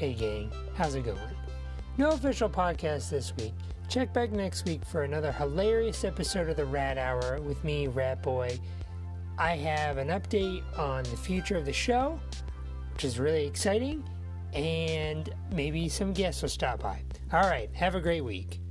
Hey gang, how's it going? No official podcast this week. Check back next week for another hilarious episode of the Rat Hour with me, Rat Boy. I have an update on the future of the show, which is really exciting, and maybe some guests will stop by. All right, have a great week.